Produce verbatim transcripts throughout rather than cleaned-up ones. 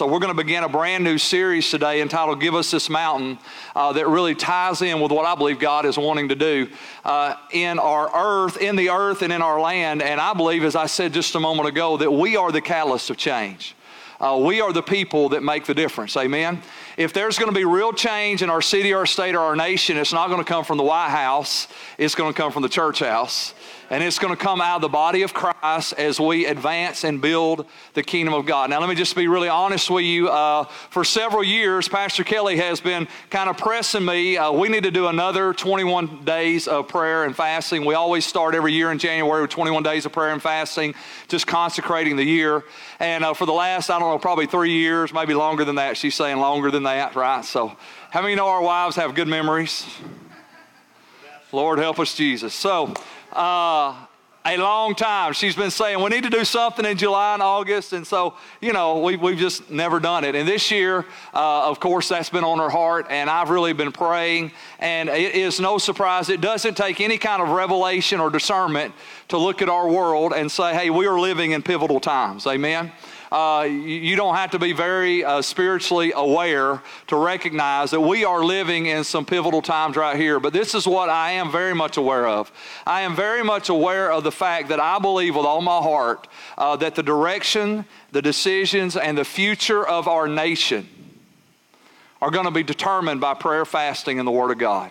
so we're going to begin a brand new series today entitled Give Us This Mountain uh, that really ties in with what I believe God is wanting to do uh, in our earth, in the earth and in our land. And I believe, as I said just a moment ago, that we are the catalyst of change. Uh, we are the people that make the difference, amen? If there's going to be real change in our city, our state, or our nation, it's not going to come from the White House. It's going to come from the church house. And it's going to come out of the body of Christ as we advance and build the kingdom of God. Now, let me just be really honest with you. Uh, for several years, Pastor Kelly has been kind of pressing me. Uh, we need to do another twenty-one days of prayer and fasting. We always start every year in January with twenty-one days of prayer and fasting, just consecrating the year. And uh, for the last, I don't know, probably three years, maybe longer than that. She's saying longer than that, right? So how many know our wives have good memories? Lord, help us, Jesus. So... Uh, a long time. She's been saying, we need to do something in July and August. And so, you know, we, we've just never done it. And this year, uh, of course, that's been on her heart. And I've really been praying. And it is no surprise. It doesn't take any kind of revelation or discernment to look at our world and say, hey, we are living in pivotal times. Amen. Uh, you, you don't have to be very uh, spiritually aware to recognize that we are living in some pivotal times right here. But this is what I am very much aware of. I am very much aware of the fact that I believe with all my heart uh, that the direction, the decisions, and the future of our nation are going to be determined by prayer, fasting, and the Word of God.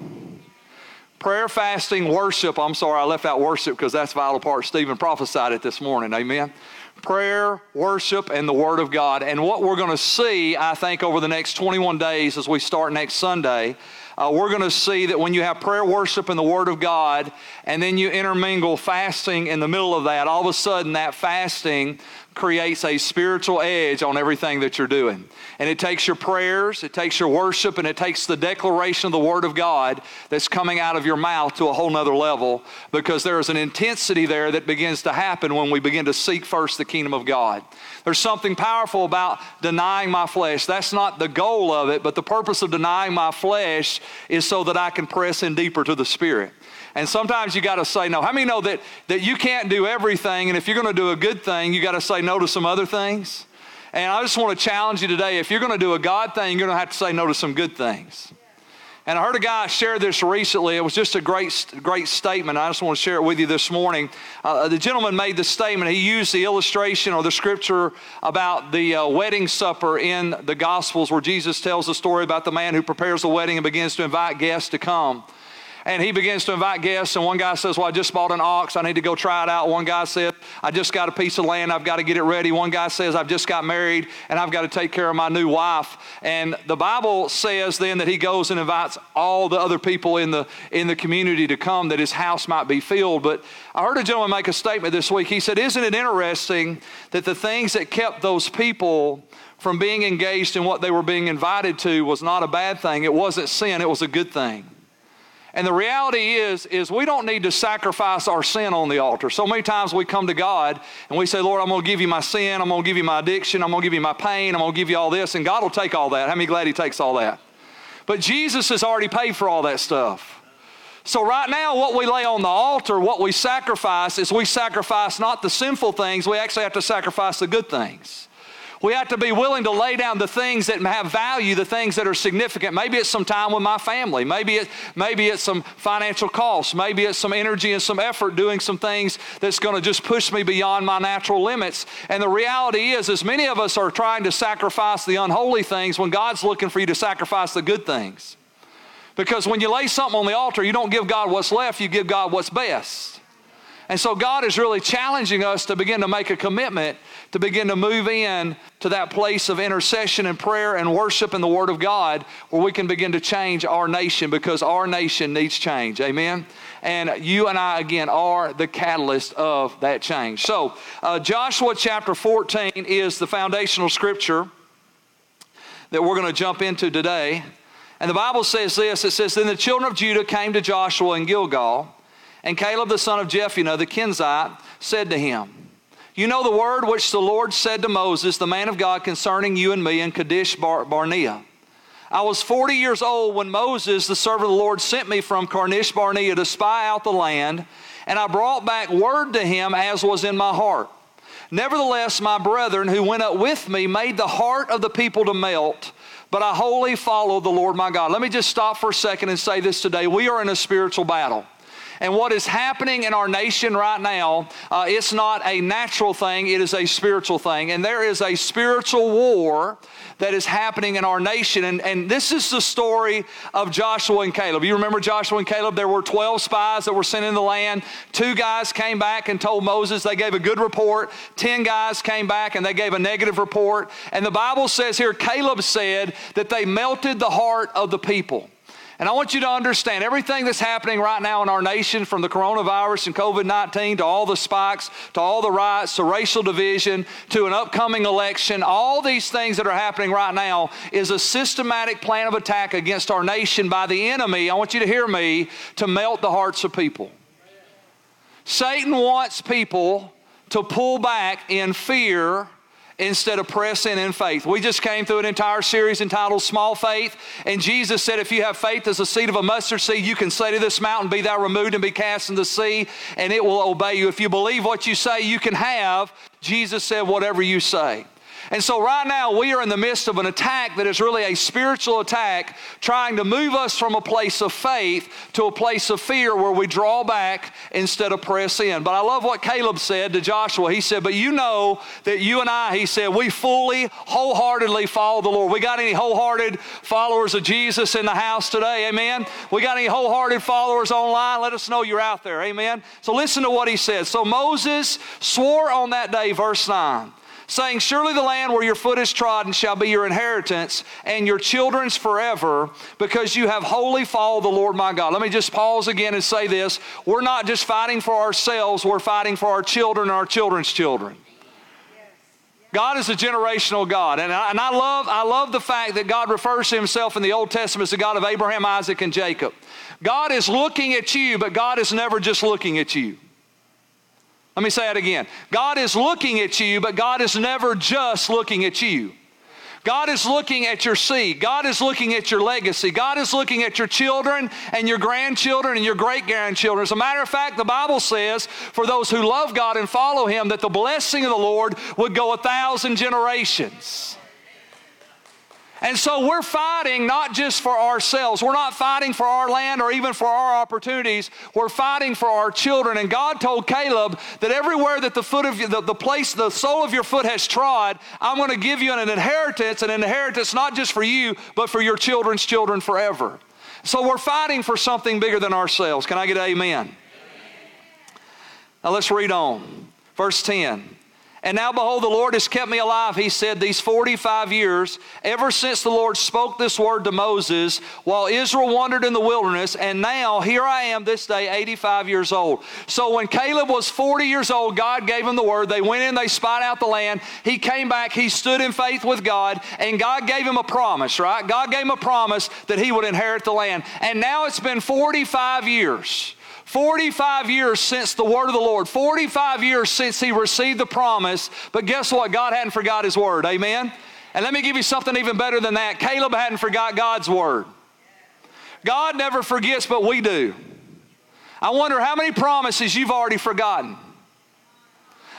Prayer, fasting, worship. I'm sorry, I left out worship because that's vital part. Stephen prophesied it this morning. Amen. Prayer, worship, and the Word of God. And what we're going to see, I think, over the next twenty-one days as we start next Sunday, uh, we're going to see that when you have prayer, worship, and the Word of God, and then you intermingle fasting in the middle of that, all of a sudden that fasting creates a spiritual edge on everything that you're doing. And it takes your prayers, it takes your worship, and it takes the declaration of the Word of God that's coming out of your mouth to a whole nother level, because there is an intensity there that begins to happen when we begin to seek first the kingdom of God. There's something powerful about denying my flesh. That's not the goal of it, but the purpose of denying my flesh is so that I can press in deeper to the Spirit. And sometimes you got to say no. How many know that, that you can't do everything, and if you're going to do a good thing, you got to say no to some other things? And I just want to challenge you today. If you're going to do a God thing, you're going to have to say no to some good things. And I heard a guy share this recently. It was just a great, great statement. I just want to share it with you this morning. Uh, the gentleman made the statement. He used the illustration or the scripture about the uh, wedding supper in the Gospels, where Jesus tells the story about the man who prepares the wedding and begins to invite guests to come. And he begins to invite guests, and one guy says, well, I just bought an ox. I need to go try it out. One guy said, I just got a piece of land. I've got to get it ready. One guy says, I've just got married, and I've got to take care of my new wife. And the Bible says then that he goes and invites all the other people in the, in the community to come, that his house might be filled. But I heard a gentleman make a statement this week. He said, isn't it interesting that the things that kept those people from being engaged in what they were being invited to was not a bad thing? It wasn't sin. It was a good thing. And the reality is, is we don't need to sacrifice our sin on the altar. So many times we come to God and we say, Lord, I'm going to give you my sin. I'm going to give you my addiction. I'm going to give you my pain. I'm going to give you all this. And God will take all that. How many glad He takes all that? But Jesus has already paid for all that stuff. So right now, what we lay on the altar, what we sacrifice, is we sacrifice not the sinful things. We actually have to sacrifice the good things. We have to be willing to lay down the things that have value, the things that are significant. Maybe it's some time with my family. Maybe, it, maybe it's some financial costs. Maybe it's some energy and some effort doing some things that's going to just push me beyond my natural limits. And the reality is, as many of us are trying to sacrifice the unholy things when God's looking for you to sacrifice the good things. Because when you lay something on the altar, you don't give God what's left, you give God what's best. And so God is really challenging us to begin to make a commitment, to begin to move in to that place of intercession and prayer and worship in the Word of God, where we can begin to change our nation, because our nation needs change. Amen? And you and I, again, are the catalyst of that change. So uh, Joshua chapter fourteen is the foundational scripture that we're going to jump into today. And the Bible says this. It says, then the children of Judah came to Joshua in Gilgal, and Caleb the son of Jephunneh the Kenzite said to him, you know the word which the Lord said to Moses, the man of God, concerning you and me in Kadesh Bar- Barnea. I was forty years old when Moses, the servant of the Lord, sent me from Kadesh Barnea to spy out the land, and I brought back word to him as was in my heart. Nevertheless, my brethren who went up with me made the heart of the people to melt, but I wholly followed the Lord my God. Let me just stop for a second and say this today. We are in a spiritual battle. And what is happening in our nation right now, uh, it's not a natural thing, it is a spiritual thing. And there is a spiritual war that is happening in our nation. And, and this is the story of Joshua and Caleb. You remember Joshua and Caleb? There were twelve spies that were sent in the land. Two guys came back and told Moses. They gave a good report. Ten guys came back and they gave a negative report. And the Bible says here, Caleb said that they melted the heart of the people. And I want you to understand everything that's happening right now in our nation, from the coronavirus and COVID nineteen to all the spikes, to all the riots, to racial division, to an upcoming election, all these things that are happening right now is a systematic plan of attack against our nation by the enemy, I want you to hear me, to melt the hearts of people. Satan wants people to pull back in fear instead of pressing in faith. We just came through an entire series entitled Small Faith, and Jesus said, if you have faith as the seed of a mustard seed, you can say to this mountain, be thou removed and be cast into the sea, and it will obey you. If you believe what you say, you can have. Jesus said, whatever you say. And so right now, we are in the midst of an attack that is really a spiritual attack, trying to move us from a place of faith to a place of fear where we draw back instead of press in. But I love what Caleb said to Joshua. He said, but you know that you and I, he said, we fully, wholeheartedly follow the Lord. We got any wholehearted followers of Jesus in the house today, amen? We got any wholehearted followers online? Let us know you're out there, amen? So listen to what he says. So Moses swore on that day, verse nine, saying, surely the land where your foot is trodden shall be your inheritance and your children's forever, because you have wholly followed the Lord my God. Let me just pause again and say this. We're not just fighting for ourselves, we're fighting for our children and our children's children. God is a generational God, and I, and I love I love the fact that God refers to himself in the Old Testament as the God of Abraham, Isaac, and Jacob. God is looking at you, but God is never just looking at you. Let me say that again. God is looking at you, but God is never just looking at you. God is looking at your seed. God is looking at your legacy. God is looking at your children and your grandchildren and your great-grandchildren. As a matter of fact, the Bible says, for those who love God and follow him, that the blessing of the Lord would go a thousand generations. And so we're fighting not just for ourselves. We're not fighting for our land or even for our opportunities. We're fighting for our children. And God told Caleb that everywhere that the foot of you, the, the place, the sole of your foot has trod, I'm going to give you an inheritance, an inheritance not just for you, but for your children's children forever. So we're fighting for something bigger than ourselves. Can I get an amen? Amen. Now let's read on. Verse ten. And now, behold, the Lord has kept me alive, he said, these forty-five years, ever since the Lord spoke this word to Moses while Israel wandered in the wilderness, and now here I am this day eighty-five years old. So when Caleb was forty years old, God gave him the word. They went in, they spied out the land. He came back, he stood in faith with God, and God gave him a promise, right? God gave him a promise that he would inherit the land. And now it's been forty-five years. forty-five years since the word of the Lord, forty-five years since he received the promise, but guess what? God hadn't forgot his word, amen? And let me give you something even better than that. Caleb hadn't forgot God's word. God never forgets, but we do. I wonder how many promises you've already forgotten.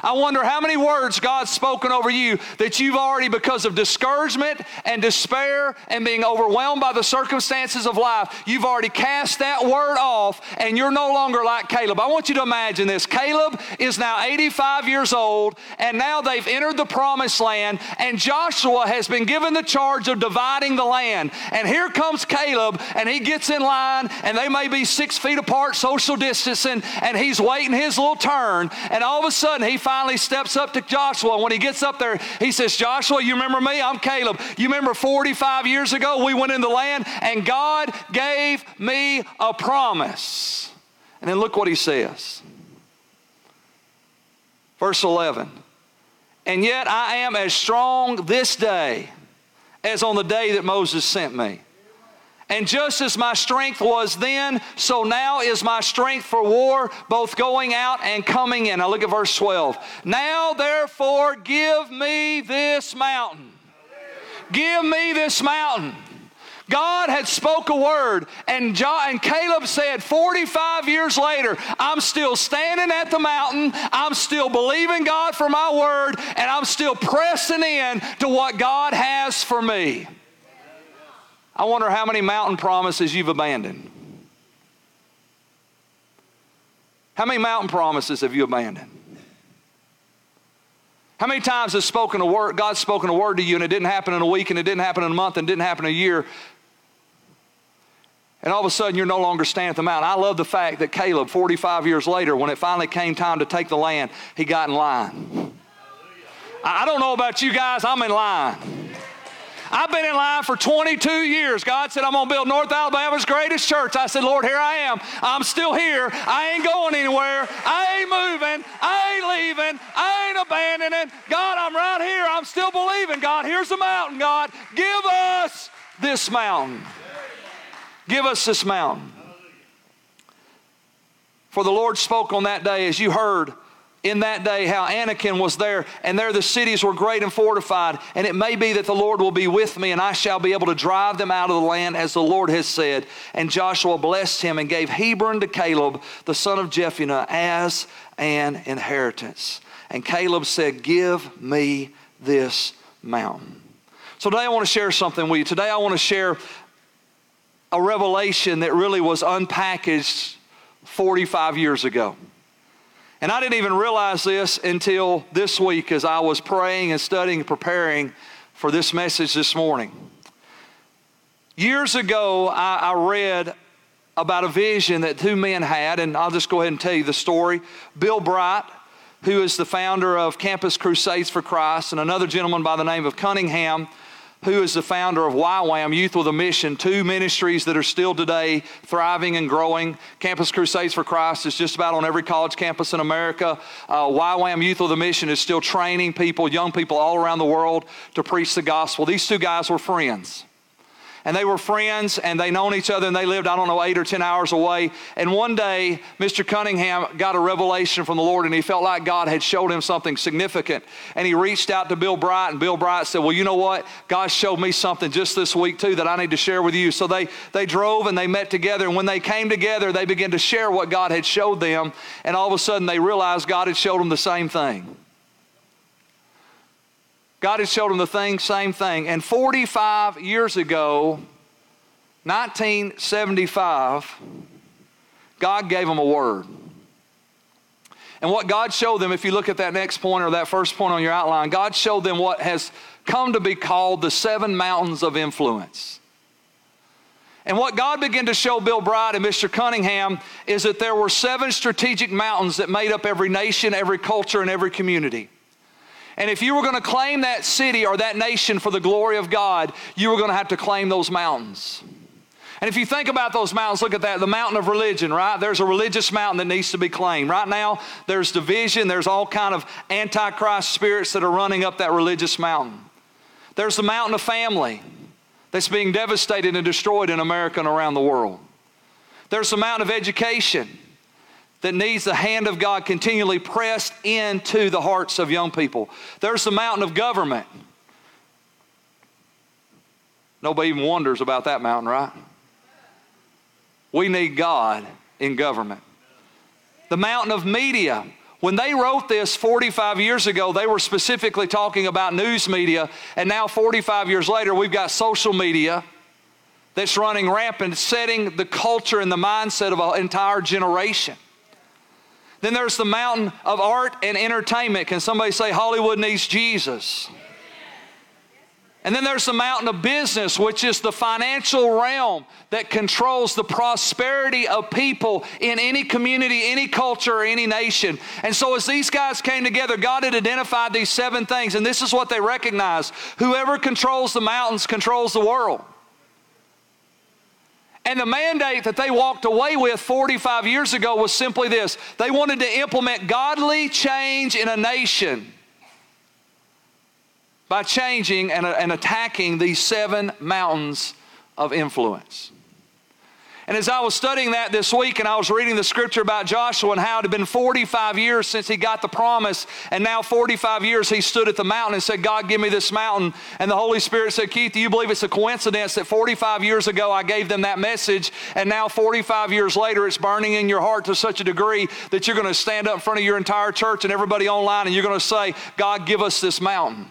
I wonder how many words God's spoken over you that you've already, because of discouragement and despair and being overwhelmed by the circumstances of life, you've already cast that word off and you're no longer like Caleb. I want you to imagine this. Caleb is now eighty-five years old, and now they've entered the promised land, and Joshua has been given the charge of dividing the land. And here comes Caleb, and he gets in line, and they may be six feet apart, social distancing, and he's waiting his little turn, and all of a sudden he finds finally steps up to Joshua. When he gets up there, he says, Joshua, you remember me? I'm Caleb. You remember forty-five years ago we went in the land and God gave me a promise. And then look what he says. Verse eleven, and yet I am as strong this day as on the day that Moses sent me. And just as my strength was then, so now is my strength for war, both going out and coming in. Now look at verse twelve. Now therefore give me this mountain. Give me this mountain. God had spoke a word, and John, and Caleb said, forty-five years later, I'm still standing at the mountain, I'm still believing God for my word, and I'm still pressing in to what God has for me. I wonder how many mountain promises you've abandoned. How many mountain promises have you abandoned? How many times has spoken a word, God's spoken a word to you, and it didn't happen in a week, and it didn't happen in a month, and it didn't happen in a year, and all of a sudden you're no longer standing at the mountain? I love the fact that Caleb, forty-five years later, when it finally came time to take the land, he got in line. I don't know about you guys, I'm in line. I've been in line for twenty-two years. God said, I'm going to build North Alabama's greatest church. I said, Lord, here I am. I'm still here. I ain't going anywhere. I ain't moving. I ain't leaving. I ain't abandoning. God, I'm right here. I'm still believing. God, here's the mountain, God. Give us this mountain. Give us this mountain. For the Lord spoke on that day, as you heard, in that day how Anakim was there, and there the cities were great and fortified, and it may be that the Lord will be with me, and I shall be able to drive them out of the land, as the Lord has said. And Joshua blessed him and gave Hebron to Caleb, the son of Jephunneh, as an inheritance. And Caleb said, give me this mountain. So today I want to share something with you. Today I want to share a revelation that really was unpackaged forty-five years ago. And I didn't even realize this until this week, as I was praying and studying and preparing for this message this morning. Years ago, I, I read about a vision that two men had, and I'll just go ahead and tell you the story. Bill Bright, who is the founder of Campus Crusades for Christ, and another gentleman by the name of Cunningham, who is the founder of YWAM, Youth with a Mission, two ministries that are still today thriving and growing. Campus Crusades for Christ is just about on every college campus in America. Uh, YWAM, Youth with a Mission, is still training people, young people all around the world to preach the gospel. These two guys were friends. And they were friends, and they known each other, and they lived, I don't know, eight or ten hours away. And one day, Mister Cunningham got a revelation from the Lord, and he felt like God had showed him something significant. And he reached out to Bill Bright, and Bill Bright said, well, you know what? God showed me something just this week, too, that I need to share with you. So they, they drove, and they met together, and when they came together, they began to share what God had showed them, and all of a sudden, they realized God had showed them the same thing. God had showed him the thing, same thing. And forty-five years ago, nineteen seventy-five, God gave him a word. And what God showed them, if you look at that next point or that first point on your outline, God showed them what has come to be called the seven mountains of influence. And what God began to show Bill Bright and Mister Cunningham is that there were seven strategic mountains that made up every nation, every culture, and every community. And if you were going to claim that city or that nation for the glory of God, you were going to have to claim those mountains. And if you think about those mountains, look at that, the mountain of religion, right? There's a religious mountain that needs to be claimed. Right now, there's division. There's all kind of antichrist spirits that are running up that religious mountain. There's the mountain of family that's being devastated and destroyed in America and around the world. There's the mountain of education that needs the hand of God continually pressed into the hearts of young people. There's the mountain of government. Nobody even wonders about that mountain, right? We need God in government. The mountain of media. When they wrote this forty-five years ago, they were specifically talking about news media, and now forty-five years later, we've got social media that's running rampant, setting the culture and the mindset of an entire generation. Then there's the mountain of art and entertainment. Can somebody say Hollywood needs Jesus? Amen. And then there's the mountain of business, which is the financial realm that controls the prosperity of people in any community, any culture, or any nation. And so as these guys came together, God had identified these seven things, and this is what they recognized. Whoever controls the mountains controls the world. And the mandate that they walked away with forty-five years ago was simply this. They wanted to implement godly change in a nation by changing and, and attacking these seven mountains of influence. And as I was studying that this week and I was reading the scripture about Joshua and how it had been forty-five years since he got the promise, and now forty-five years he stood at the mountain and said, God, give me this mountain. And the Holy Spirit said, Keith, do you believe it's a coincidence that forty-five years ago I gave them that message, and now forty-five years later it's burning in your heart to such a degree that you're going to stand up in front of your entire church and everybody online and you're going to say, God, give us this mountain.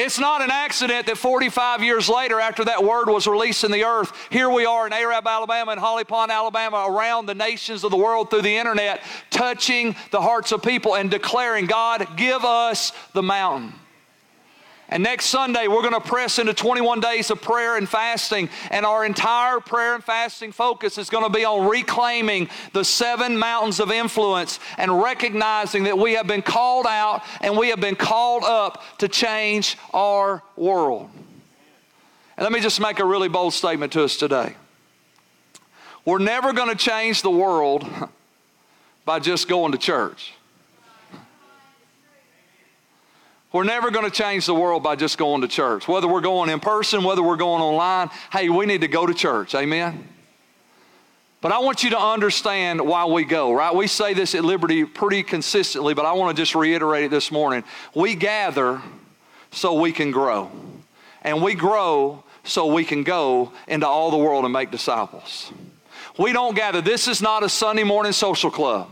It's not an accident that forty-five years later, after that word was released in the earth, here we are in Arab, Alabama, and Holly Pond, Alabama, around the nations of the world through the internet, touching the hearts of people and declaring, God, give us the mountain. And next Sunday, we're going to press into twenty-one days of prayer and fasting, and our entire prayer and fasting focus is going to be on reclaiming the seven mountains of influence and recognizing that we have been called out and we have been called up to change our world. And let me just make a really bold statement to us today. We're never going to change the world by just going to church. We're never going to change the world by just going to church. Whether we're going in person, whether we're going online, hey, we need to go to church, amen? But I want you to understand why we go, right? We say this at Liberty pretty consistently, but I want to just reiterate it this morning. We gather so we can grow, and we grow so we can go into all the world and make disciples. We don't gather. This is not a Sunday morning social club.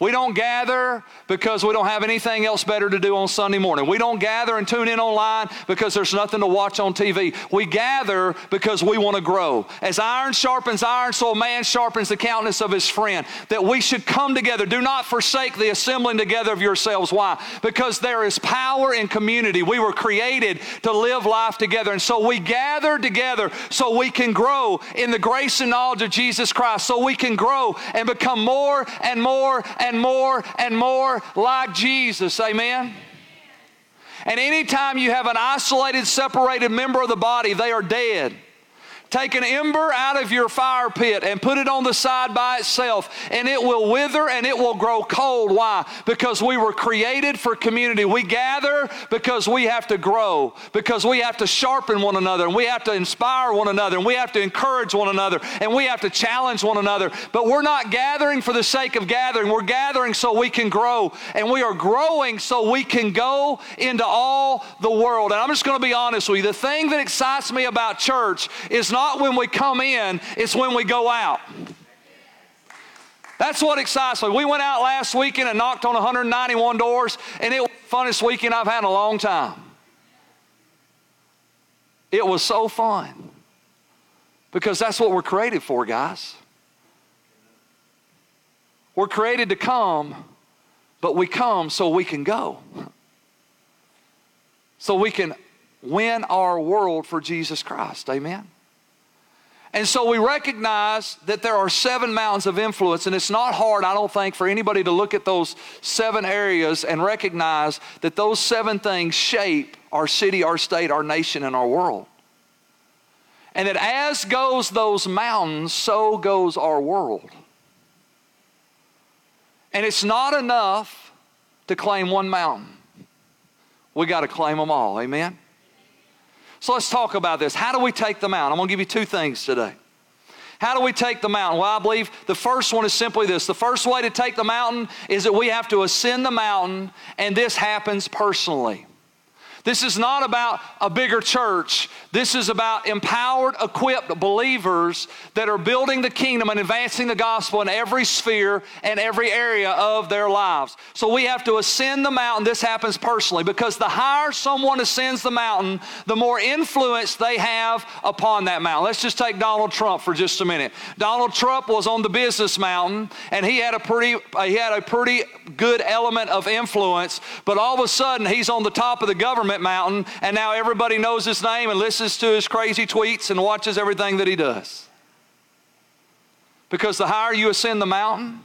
We don't gather because we don't have anything else better to do on Sunday morning. We don't gather and tune in online because there's nothing to watch on T V. We gather because we want to grow. As iron sharpens iron, so a man sharpens the countenance of his friend. That we should come together. Do not forsake the assembling together of yourselves. Why? Because there is power in community. We were created to live life together. And so we gather together so we can grow in the grace and knowledge of Jesus Christ. So we can grow and become more and more and and more and more like Jesus, amen? And anytime you have an isolated, separated member of the body, they are dead. Take an ember out of your fire pit and put it on the side by itself, and it will wither and it will grow cold. Why? Because we were created for community. We gather because we have to grow, because we have to sharpen one another, and we have to inspire one another, and we have to encourage one another, and we have to challenge one another. But we're not gathering for the sake of gathering. We're gathering so we can grow, and we are growing so we can go into all the world. And I'm just going to be honest with you. The thing that excites me about church is not Not when we come in, it's when we go out. That's what excites me. We went out last weekend and knocked on one hundred ninety-one doors, and it was the funnest weekend I've had in a long time. It was so fun because that's what we're created for, guys. We're created to come, but we come so we can go, so we can win our world for Jesus Christ. Amen. And so we recognize that there are seven mountains of influence, and it's not hard, I don't think, for anybody to look at those seven areas and recognize that those seven things shape our city, our state, our nation, and our world. And that as goes those mountains, so goes our world. And it's not enough to claim one mountain. We got to claim them all, amen? So let's talk about this. How do we take the mountain? I'm going to give you two things today. How do we take the mountain? Well, I believe the first one is simply this. The first way to take the mountain is that we have to ascend the mountain, and this happens personally. This is not about a bigger church. This is about empowered, equipped believers that are building the kingdom and advancing the gospel in every sphere and every area of their lives. So we have to ascend the mountain. This happens personally, because the higher someone ascends the mountain, the more influence they have upon that mountain. Let's just take Donald Trump for just a minute. Donald Trump was on the business mountain, and he had a pretty, he had a pretty good element of influence, but all of a sudden he's on the top of the government mountain, and now everybody knows his name and listens to his crazy tweets and watches everything that he does. Because the higher you ascend the mountain,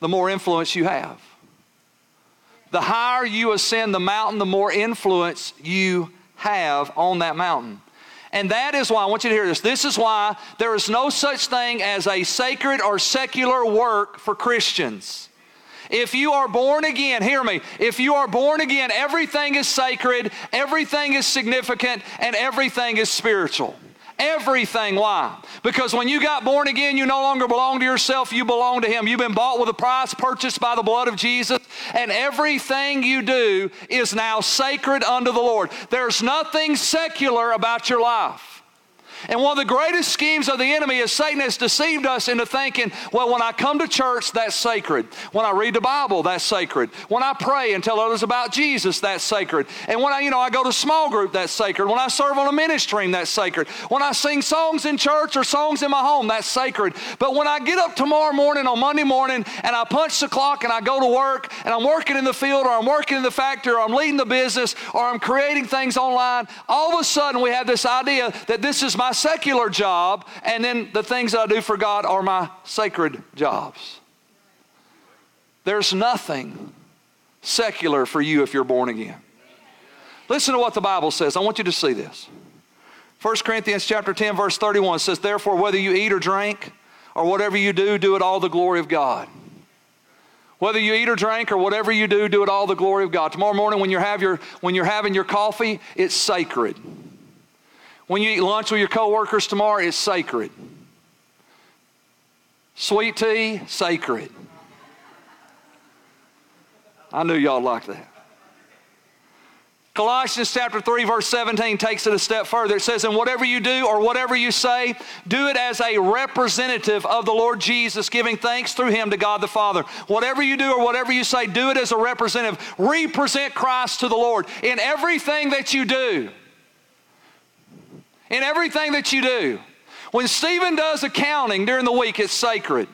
the more influence you have. The higher you ascend the mountain, the more influence you have on that mountain. And that is why, I want you to hear this, this is why there is no such thing as a sacred or secular work for Christians. If you are born again, hear me, if you are born again, everything is sacred, everything is significant, and everything is spiritual. Everything. Why? Because when you got born again, you no longer belong to yourself. You belong to Him. You've been bought with a price, purchased by the blood of Jesus. And everything you do is now sacred unto the Lord. There's nothing secular about your life. And one of the greatest schemes of the enemy is Satan has deceived us into thinking, well, when I come to church, that's sacred. When I read the Bible, that's sacred. When I pray and tell others about Jesus, that's sacred. And when I, you know, I go to small group, that's sacred. When I serve on a ministry, that's sacred. When I sing songs in church or songs in my home, that's sacred. But when I get up tomorrow morning on Monday morning and I punch the clock and I go to work and I'm working in the field or I'm working in the factory or I'm leading the business or I'm creating things online, all of a sudden we have this idea that this is my secular job, and then the things that I do for God are my sacred jobs. There's nothing secular for you if you're born again. Listen to what the Bible says. I want you to see this. First Corinthians chapter ten, verse thirty-one says, therefore, whether you eat or drink or whatever you do, do it all the glory of God. Whether you eat or drink or whatever you do, do it all the glory of God. Tomorrow morning when you have your, when you're having your coffee, it's sacred. When you eat lunch with your coworkers tomorrow, it's sacred. Sweet tea, sacred. I knew y'all liked that. Colossians chapter three, verse seventeen takes it a step further. It says, and whatever you do or whatever you say, do it as a representative of the Lord Jesus, giving thanks through Him to God the Father. Whatever you do or whatever you say, do it as a representative. Represent Christ to the Lord in everything that you do. In everything that you do. When Stephen does accounting during the week, it's sacred.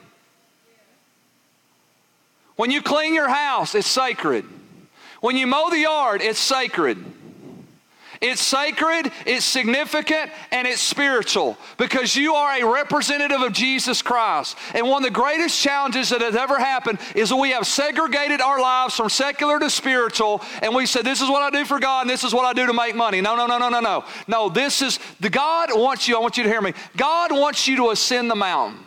When you clean your house, it's sacred. When you mow the yard, it's sacred. It's sacred, it's significant, and it's spiritual because you are a representative of Jesus Christ. And one of the greatest challenges that has ever happened is that we have segregated our lives from secular to spiritual, and we said, this is what I do for God, and this is what I do to make money. No, no, no, no, no, no. No, this is, the God wants you, I want you to hear me, God wants you to ascend the mountain.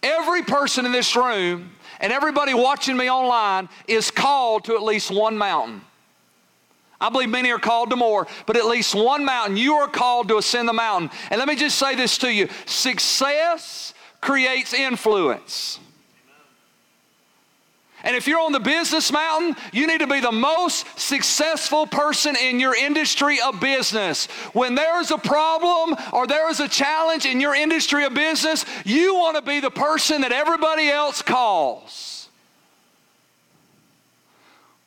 Every person in this room and everybody watching me online is called to at least one mountain. I believe many are called to more, but at least one mountain. You are called to ascend the mountain. And let me just say this to you. Success creates influence. And if you're on the business mountain, you need to be the most successful person in your industry of business. When there is a problem or there is a challenge in your industry of business, you want to be the person that everybody else calls.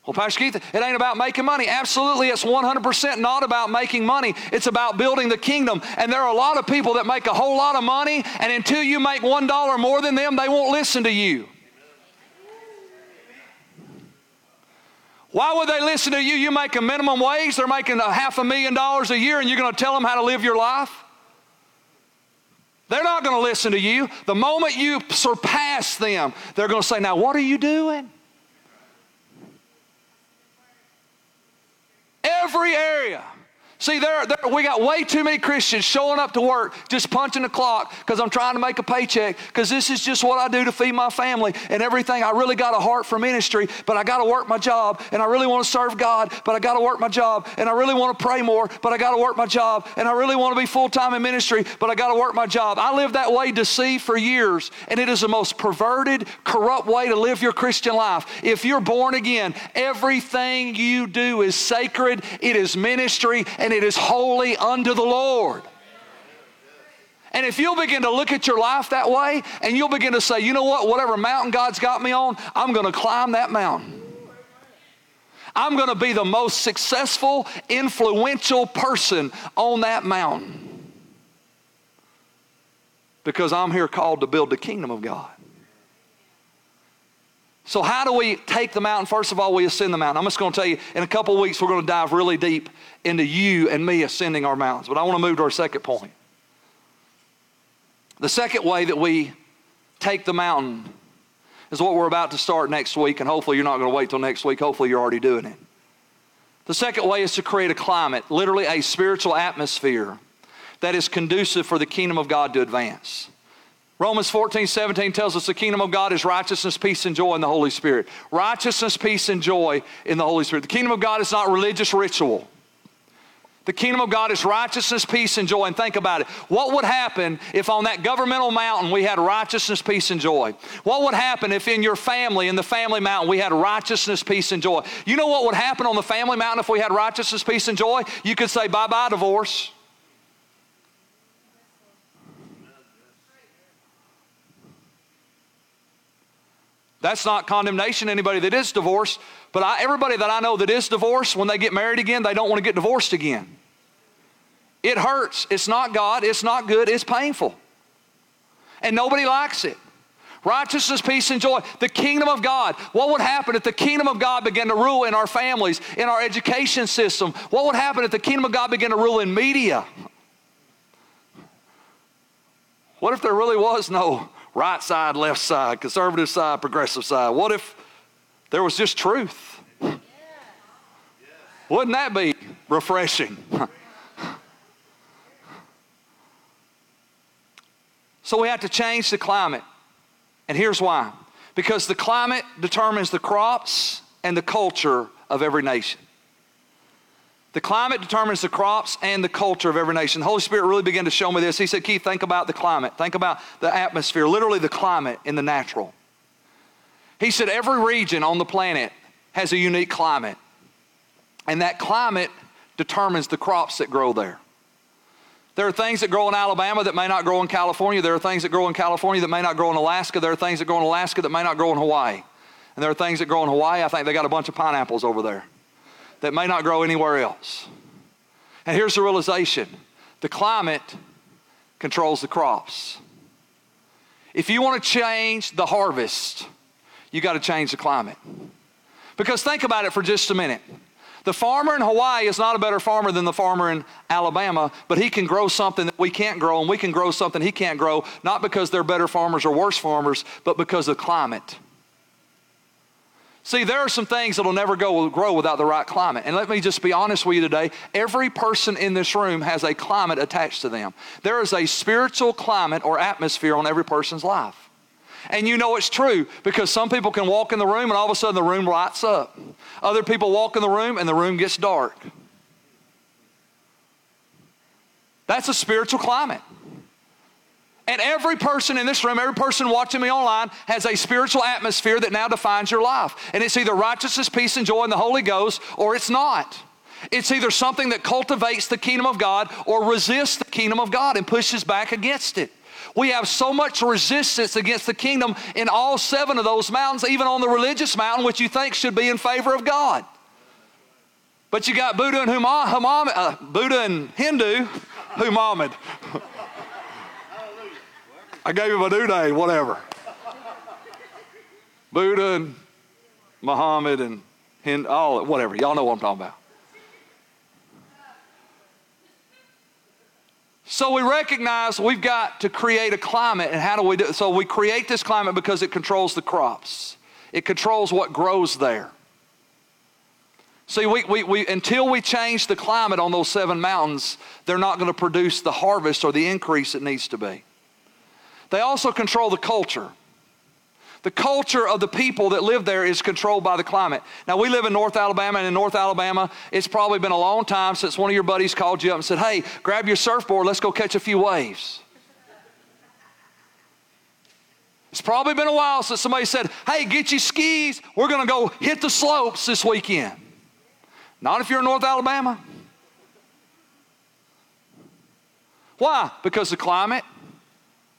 Well, Pastor Keith, it ain't about making money. Absolutely, it's one hundred percent not about making money. It's about building the kingdom. And there are a lot of people that make a whole lot of money, and until you make one dollar more than them, they won't listen to you. Why would they listen to you? You make a minimum wage, they're making a half a million dollars a year, and you're going to tell them how to live your life? They're not going to listen to you. The moment you surpass them, they're going to say, now what are you doing? Every area. See, there, there, we got way too many Christians showing up to work, just punching the clock because I'm trying to make a paycheck, because this is just what I do to feed my family and everything. I really got a heart for ministry, but I got to work my job, and I really want to serve God, but I got to work my job, and I really want to pray more, but I got to work my job, and I really want to be full-time in ministry, but I got to work my job. I lived that way deceived for years, and it is the most perverted, corrupt way to live your Christian life. If you're born again, everything you do is sacred. It is ministry, and it is holy unto the Lord. And if you'll begin to look at your life that way, and you'll begin to say, you know what, whatever mountain God's got me on, I'm going to climb that mountain. I'm going to be the most successful, influential person on that mountain. Because I'm here called to build the kingdom of God. So how do we take the mountain? First of all, we ascend the mountain. I'm just going to tell you, in a couple of weeks, we're going to dive really deep into you and me ascending our mountains. But I want to move to our second point. The second way that we take the mountain is what we're about to start next week, and hopefully you're not going to wait till next week. Hopefully you're already doing it. The second way is to create a climate, literally a spiritual atmosphere that is conducive for the kingdom of God to advance. Romans fourteen, seventeen tells us the kingdom of God is righteousness, peace, and joy in the Holy Spirit. Righteousness, peace, and joy in the Holy Spirit. The kingdom of God is not religious ritual. The kingdom of God is righteousness, peace, and joy. And think about it. What would happen if on that governmental mountain we had righteousness, peace, and joy? What would happen if in your family, in the family mountain, we had righteousness, peace, and joy? You know what would happen on the family mountain if we had righteousness, peace, and joy? You could say, bye-bye, divorce. That's not condemnation to anybody that is divorced, but I, everybody that I know that is divorced, when they get married again, they don't want to get divorced again. It hurts. It's not God. It's not good. It's painful. And nobody likes it. Righteousness, peace, and joy. The kingdom of God. What would happen if the kingdom of God began to rule in our families, in our education system? What would happen if the kingdom of God began to rule in media? What if there really was no right side, left side, conservative side, progressive side? What if there was just truth? Yeah. Wouldn't that be refreshing? So we have to change the climate. And here's why. Because the climate determines the crops and the culture of every nation. The climate determines the crops and the culture of every nation. The Holy Spirit really began to show me this. He said, Keith, think about the climate. Think about the atmosphere, literally the climate in the natural. He said, every region on the planet has a unique climate. And that climate determines the crops that grow there. There are things that grow in Alabama that may not grow in California. There are things that grow in California that may not grow in Alaska. There are things that grow in Alaska that may not grow in Hawaii. And there are things that grow in Hawaii, I think they got a bunch of pineapples over there, that may not grow anywhere else. And here's the realization. The climate controls the crops. If you want to change the harvest, you got to change the climate. Because think about it for just a minute. The farmer in Hawaii is not a better farmer than the farmer in Alabama, but he can grow something that we can't grow, and we can grow something he can't grow, not because they're better farmers or worse farmers, but because of the climate. See, there are some things that will never go, grow without the right climate. And let me just be honest with you today. Every person in this room has a climate attached to them. There is a spiritual climate or atmosphere on every person's life. And you know it's true because some people can walk in the room and all of a sudden the room lights up. Other people walk in the room and the room gets dark. That's a spiritual climate. And every person in this room, every person watching me online has a spiritual atmosphere that now defines your life. And it's either righteousness, peace, and joy in the Holy Ghost, or it's not. It's either something that cultivates the kingdom of God or resists the kingdom of God and pushes back against it. We have so much resistance against the kingdom in all seven of those mountains, even on the religious mountain, which you think should be in favor of God. But you got Buddha and, Huma, Humam, uh, Buddha and Hindu, Muhammad. I gave him a new name, whatever. Buddha and Muhammad and Hind, all, whatever. Y'all know what I'm talking about. So we recognize we've got to create a climate, and how do we do it? So we create this climate because it controls the crops. It controls what grows there. See, we, we, we, until we change the climate on those seven mountains, they're not going to produce the harvest or the increase it needs to be. They also control the culture. The culture of the people that live there is controlled by the climate. Now, we live in North Alabama, and in North Alabama, it's probably been a long time since one of your buddies called you up and said, hey, grab your surfboard, let's go catch a few waves. It's probably been a while since somebody said, hey, get your skis, we're going to go hit the slopes this weekend. Not if you're in North Alabama. Why? Because the climate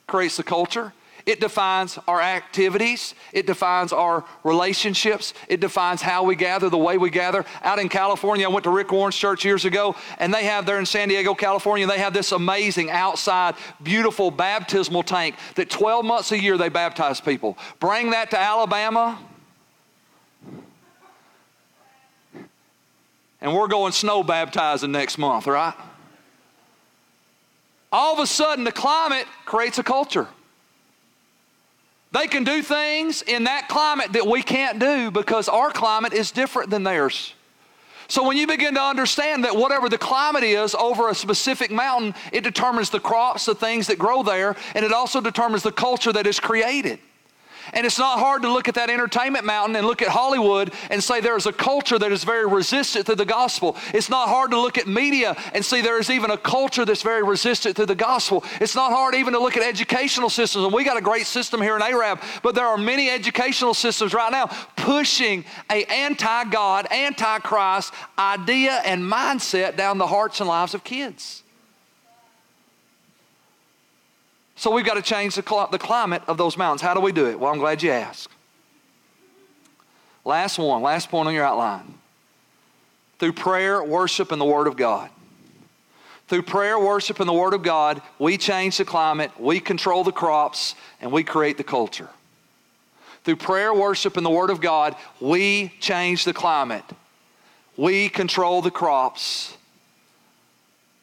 creates the culture. It defines our activities. It defines our relationships. It defines how we gather, the way we gather. Out in California, I went to Rick Warren's church years ago, and they have there in San Diego, California, they have this amazing outside, beautiful baptismal tank that twelve months a year they baptize people. Bring that to Alabama, and we're going snow baptizing next month, right? All of a sudden, the climate creates a culture. They can do things in that climate that we can't do because our climate is different than theirs. So when you begin to understand that whatever the climate is over a specific mountain, it determines the crops, the things that grow there, and it also determines the culture that is created. And it's not hard to look at that entertainment mountain and look at Hollywood and say there is a culture that is very resistant to the gospel. It's not hard to look at media and see there is even a culture that's very resistant to the gospel. It's not hard even to look at educational systems. And we got a great system here in Arab, but there are many educational systems right now pushing an anti-God, anti-Christ idea and mindset down the hearts and lives of kids. So we've got to change the climate of those mountains. How do we do it? Well, I'm glad you asked. Last one, last point on your outline. Through prayer, worship, and the Word of God. Through prayer, worship, and the Word of God, we change the climate, we control the crops, and we create the culture. Through prayer, worship, and the Word of God, we change the climate, we control the crops,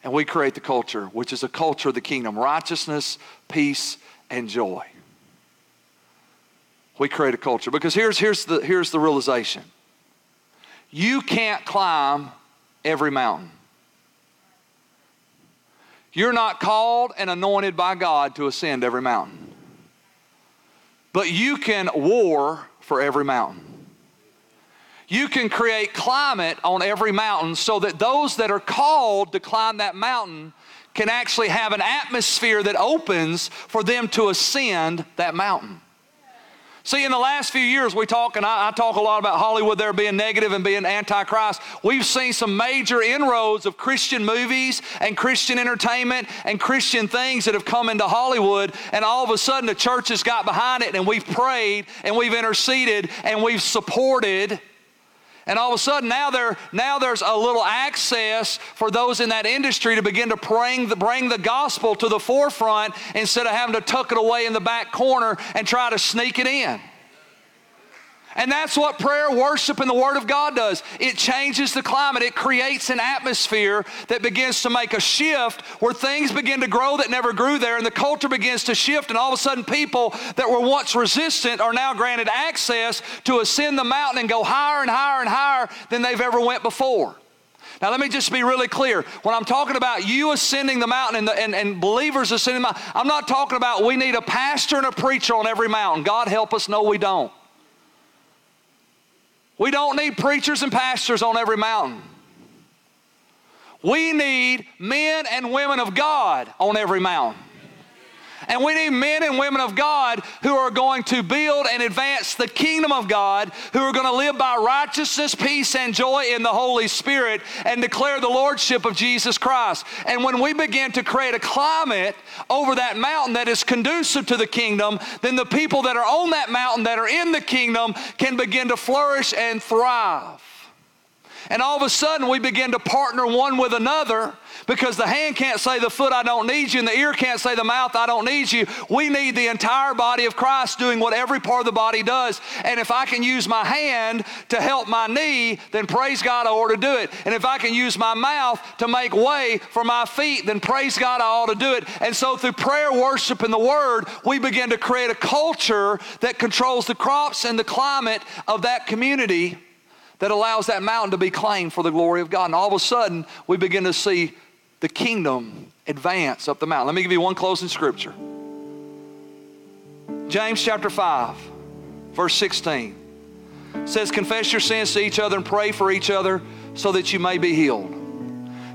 and we create the culture, which is a culture of the kingdom, righteousness, peace, and joy. We create a culture. Because here's, here's, the, here's the realization. You can't climb every mountain. You're not called and anointed by God to ascend every mountain. But you can war for every mountain. You can create climate on every mountain so that those that are called to climb that mountain can actually have an atmosphere that opens for them to ascend that mountain. See, in the last few years, we talk, and I, I talk a lot about Hollywood there being negative and being anti-Christ. We've seen some major inroads of Christian movies and Christian entertainment and Christian things that have come into Hollywood, and all of a sudden the church has got behind it, and we've prayed, and we've interceded, and we've supported. And all of a sudden, now, there, now there's a little access for those in that industry to begin to bring the, bring the gospel to the forefront instead of having to tuck it away in the back corner and try to sneak it in. And that's what prayer, worship, and the Word of God does. It changes the climate. It creates an atmosphere that begins to make a shift where things begin to grow that never grew there, and the culture begins to shift, and all of a sudden people that were once resistant are now granted access to ascend the mountain and go higher and higher and higher than they've ever went before. Now, let me just be really clear. When I'm talking about you ascending the mountain and, the, and, and believers ascending the mountain, I'm not talking about we need a pastor and a preacher on every mountain. God help us, no, we don't. We don't need preachers and pastors on every mountain. We need men and women of God on every mountain. And we need men and women of God who are going to build and advance the kingdom of God, who are going to live by righteousness, peace, and joy in the Holy Spirit and declare the lordship of Jesus Christ. And when we begin to create a climate over that mountain that is conducive to the kingdom, then the people that are on that mountain that are in the kingdom can begin to flourish and thrive. And all of a sudden, we begin to partner one with another, because the hand can't say the foot, I don't need you, and the ear can't say the mouth, I don't need you. We need the entire body of Christ doing what every part of the body does. And if I can use my hand to help my knee, then praise God, I ought to do it. And if I can use my mouth to make way for my feet, then praise God, I ought to do it. And so through prayer, worship, and the Word, we begin to create a culture that controls the crops and the climate of that community that allows that mountain to be claimed for the glory of God. And all of a sudden, we begin to see the kingdom advance up the mountain. Let me give you one closing scripture. James chapter five, verse sixteen says, confess your sins to each other and pray for each other so that you may be healed.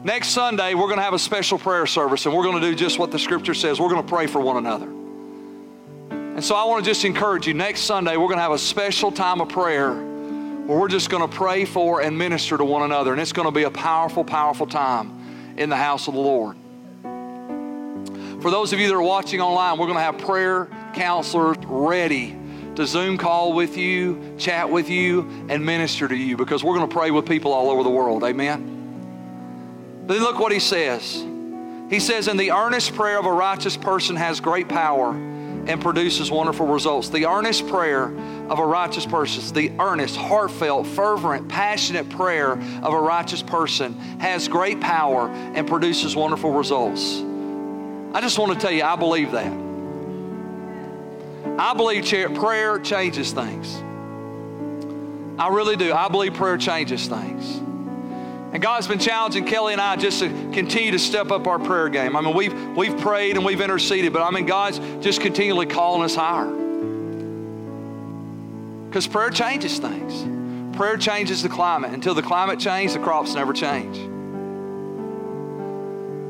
Next Sunday, we're going to have a special prayer service, and we're going to do just what the scripture says. We're going to pray for one another. And so I want to just encourage you, next Sunday, we're going to have a special time of prayer where we're just going to pray for and minister to one another, and it's going to be a powerful, powerful time in the house of the Lord. For those of you that are watching online, we're going to have prayer counselors ready to Zoom call with you, chat with you, and minister to you, because we're going to pray with people all over the world. Amen? But then look what he says. He says, and the earnest prayer of a righteous person has great power and produces wonderful results. The earnest prayer of a righteous person, the earnest, heartfelt, fervent, passionate prayer of a righteous person has great power and produces wonderful results. I just want to tell you, I believe that. I believe prayer changes things. I really do. I believe prayer changes things. And God's been challenging Kelly and I just to continue to step up our prayer game. I mean, we've, we've prayed and we've interceded, but I mean, God's just continually calling us higher. Because prayer changes things. Prayer changes the climate. Until the climate changes, the crops never change.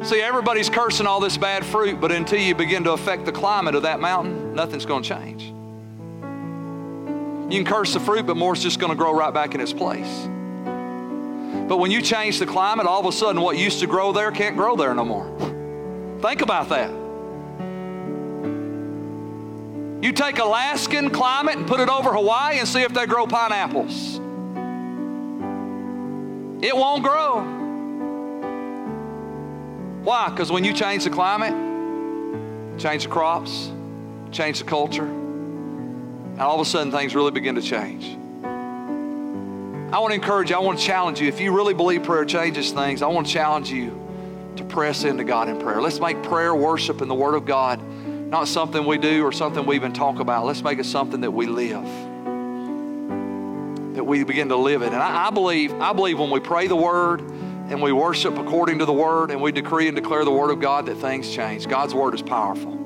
See, everybody's cursing all this bad fruit, but until you begin to affect the climate of that mountain, nothing's going to change. You can curse the fruit, but more is just going to grow right back in its place. But when you change the climate, all of a sudden what used to grow there can't grow there no more. Think about that. You take Alaskan climate and put it over Hawaii and see if they grow pineapples. It won't grow. Why? Because when you change the climate, change the crops, change the culture, and all of a sudden things really begin to change. I want to encourage you, I want to challenge you. If you really believe prayer changes things, I want to challenge you to press into God in prayer. Let's make prayer, worship, and the Word of God not something we do or something we even talk about. Let's make it something that we live, that we begin to live it. And I, I believe, I believe when we pray the Word and we worship according to the Word and we decree and declare the Word of God, that things change. God's Word is powerful.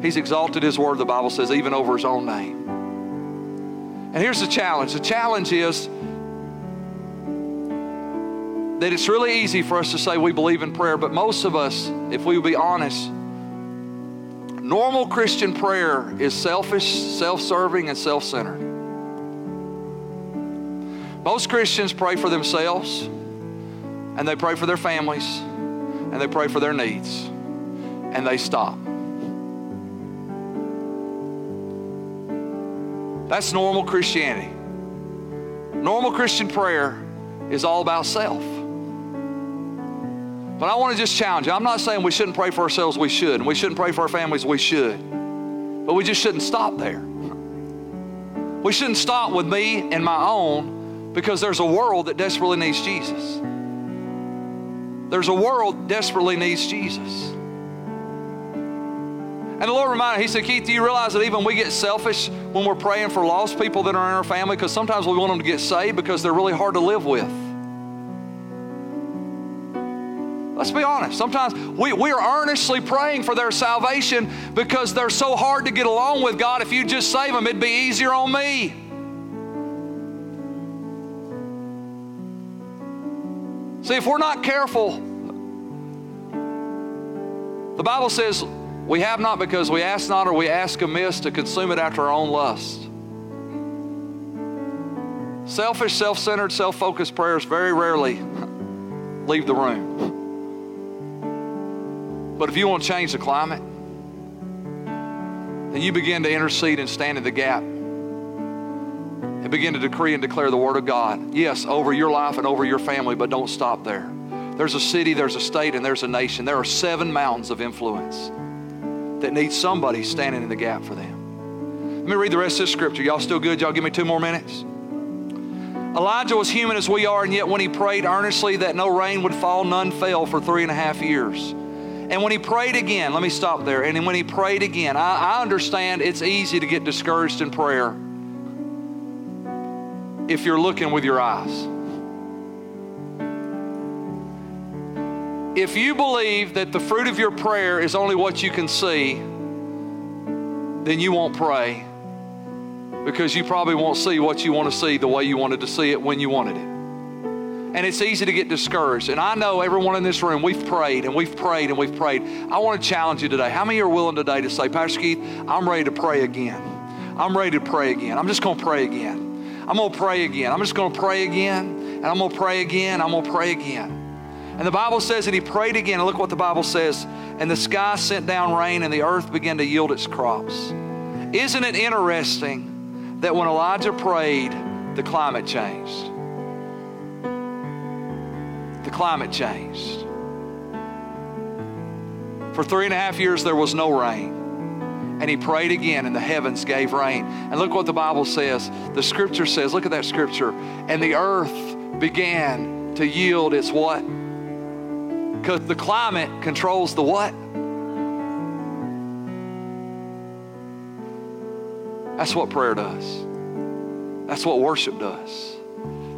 He's exalted His Word, the Bible says, even over His own name. And here's the challenge. The challenge is that it's really easy for us to say we believe in prayer, but most of us, if we would be honest, normal Christian prayer is selfish, self-serving, and self-centered. Most Christians pray for themselves, and they pray for their families, and they pray for their needs, and they stop. That's normal Christianity. Normal Christian prayer is all about self. But I want to just challenge you. I'm not saying we shouldn't pray for ourselves, we should. And we shouldn't pray for our families, we should. But we just shouldn't stop there. We shouldn't stop with me and my own, because there's a world that desperately needs Jesus. There's a world desperately needs Jesus. And the Lord reminded, He said, Keith, do you realize that even we get selfish when we're praying for lost people that are in our family? Because sometimes we want them to get saved because they're really hard to live with. Let's be honest. Sometimes we, we are earnestly praying for their salvation because they're so hard to get along with. God, if you just save them, it'd be easier on me. See, if we're not careful, the Bible says we have not because we ask not, or we ask amiss to consume it after our own lust. Selfish, self-centered, self-focused prayers very rarely leave the room. But if you want to change the climate, then you begin to intercede and stand in the gap and begin to decree and declare the Word of God, yes, over your life and over your family, but don't stop there. There's a city, there's a state, and there's a nation. There are seven mountains of influence that need somebody standing in the gap for them. Let me read the rest of this scripture. Y'all still good? Y'all give me two more minutes? Elijah was human as we are, and yet when he prayed earnestly that no rain would fall, none fell for three and a half years. And when he prayed again, let me stop there. And when he prayed again, I, I understand it's easy to get discouraged in prayer if you're looking with your eyes. If you believe that the fruit of your prayer is only what you can see, then you won't pray, because you probably won't see what you want to see the way you wanted to see it when you wanted it. And it's easy to get discouraged. And I know everyone in this room, we've prayed and we've prayed and we've prayed. I want to challenge you today. How many are willing today to say, Pastor Keith, I'm ready to pray again. I'm ready to pray again. I'm just going to pray again. I'm going to pray again. I'm just going to pray again. And I'm going to pray again. I'm going to pray again. And the Bible says that he prayed again. And look what the Bible says. And the sky sent down rain and the earth began to yield its crops. Isn't it interesting that when Elijah prayed, the climate changed? The climate changed. For three and a half years there was no rain. And he prayed again and the heavens gave rain. And look what the Bible says. The scripture says, look at that scripture. And the earth began to yield its what? Because the climate controls the what? That's what prayer does. That's what worship does.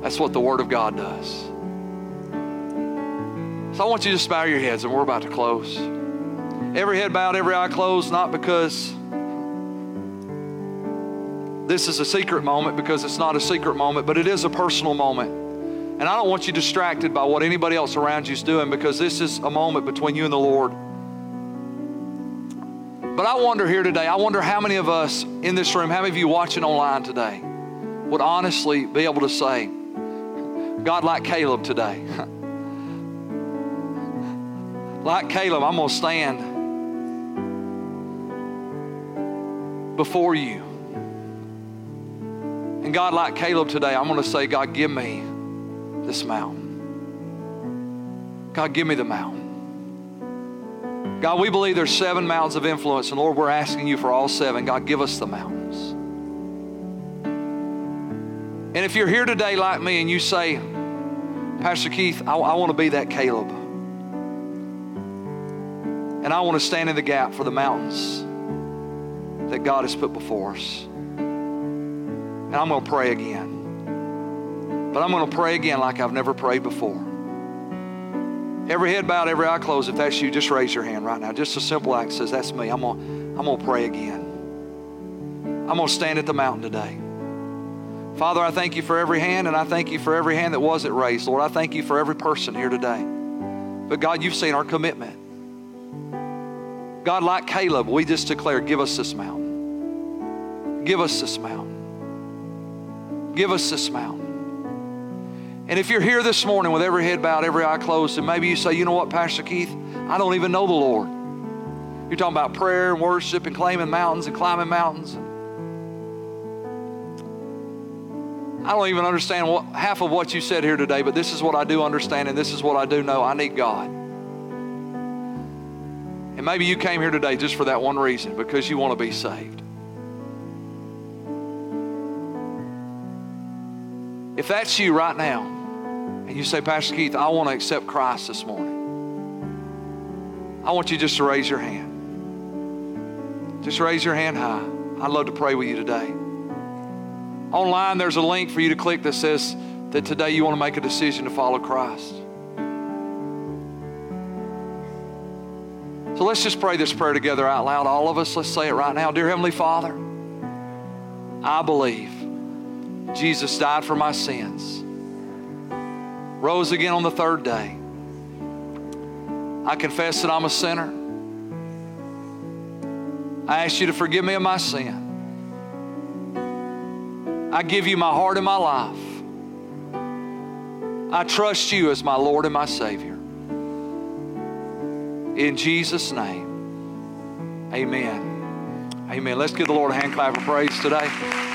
That's what the Word of God does. So I want you to just bow your heads, and we're about to close. Every head bowed, every eye closed, not because this is a secret moment because it's not a secret moment, but it is a personal moment. And I don't want you distracted by what anybody else around you is doing, because this is a moment between you and the Lord. But I wonder here today, I wonder how many of us in this room, how many of you watching online today would honestly be able to say, God, like Caleb today, like Caleb, I'm going to stand before you. And God, like Caleb today, I'm going to say, God, give me this mountain. God, give me the mountain. God, we believe there's seven mountains of influence, and Lord, we're asking you for all seven. God, give us the mountains. And if you're here today like me and you say, Pastor Keith, I, I want to be that Caleb. And I want to stand in the gap for the mountains that God has put before us. And I'm going to pray again. But I'm going to pray again like I've never prayed before. Every head bowed, every eye closed. If that's you, just raise your hand right now. Just a simple act says, that's me. I'm gonna, I'm gonna pray again. I'm gonna stand at the mountain today. Father, I thank you for every hand, and I thank you for every hand that wasn't raised. Lord, I thank you for every person here today. But God, you've seen our commitment. God, like Caleb, we just declare, give us this mountain. Give us this mountain. Give us this mountain. And if you're here this morning with every head bowed, every eye closed, and maybe you say, you know what, Pastor Keith, I don't even know the Lord. You're talking about prayer and worship and claiming mountains and climbing mountains. I don't even understand what, half of what you said here today, but this is what I do understand, and this is what I do know. I need God. And maybe you came here today just for that one reason, because you want to be saved. If that's you right now, and you say, Pastor Keith, I want to accept Christ this morning, I want you just to raise your hand. Just raise your hand high. I'd love to pray with you today. Online, there's a link for you to click that says that today you want to make a decision to follow Christ. So let's just pray this prayer together out loud. All of us, let's say it right now. Dear Heavenly Father, I believe Jesus died for my sins, rose again on the third day. I confess that I'm a sinner. I ask you to forgive me of my sin. I give you my heart and my life. I trust you as my Lord and my Savior. In Jesus' name, amen. Amen. Let's give the Lord a hand clap of praise today.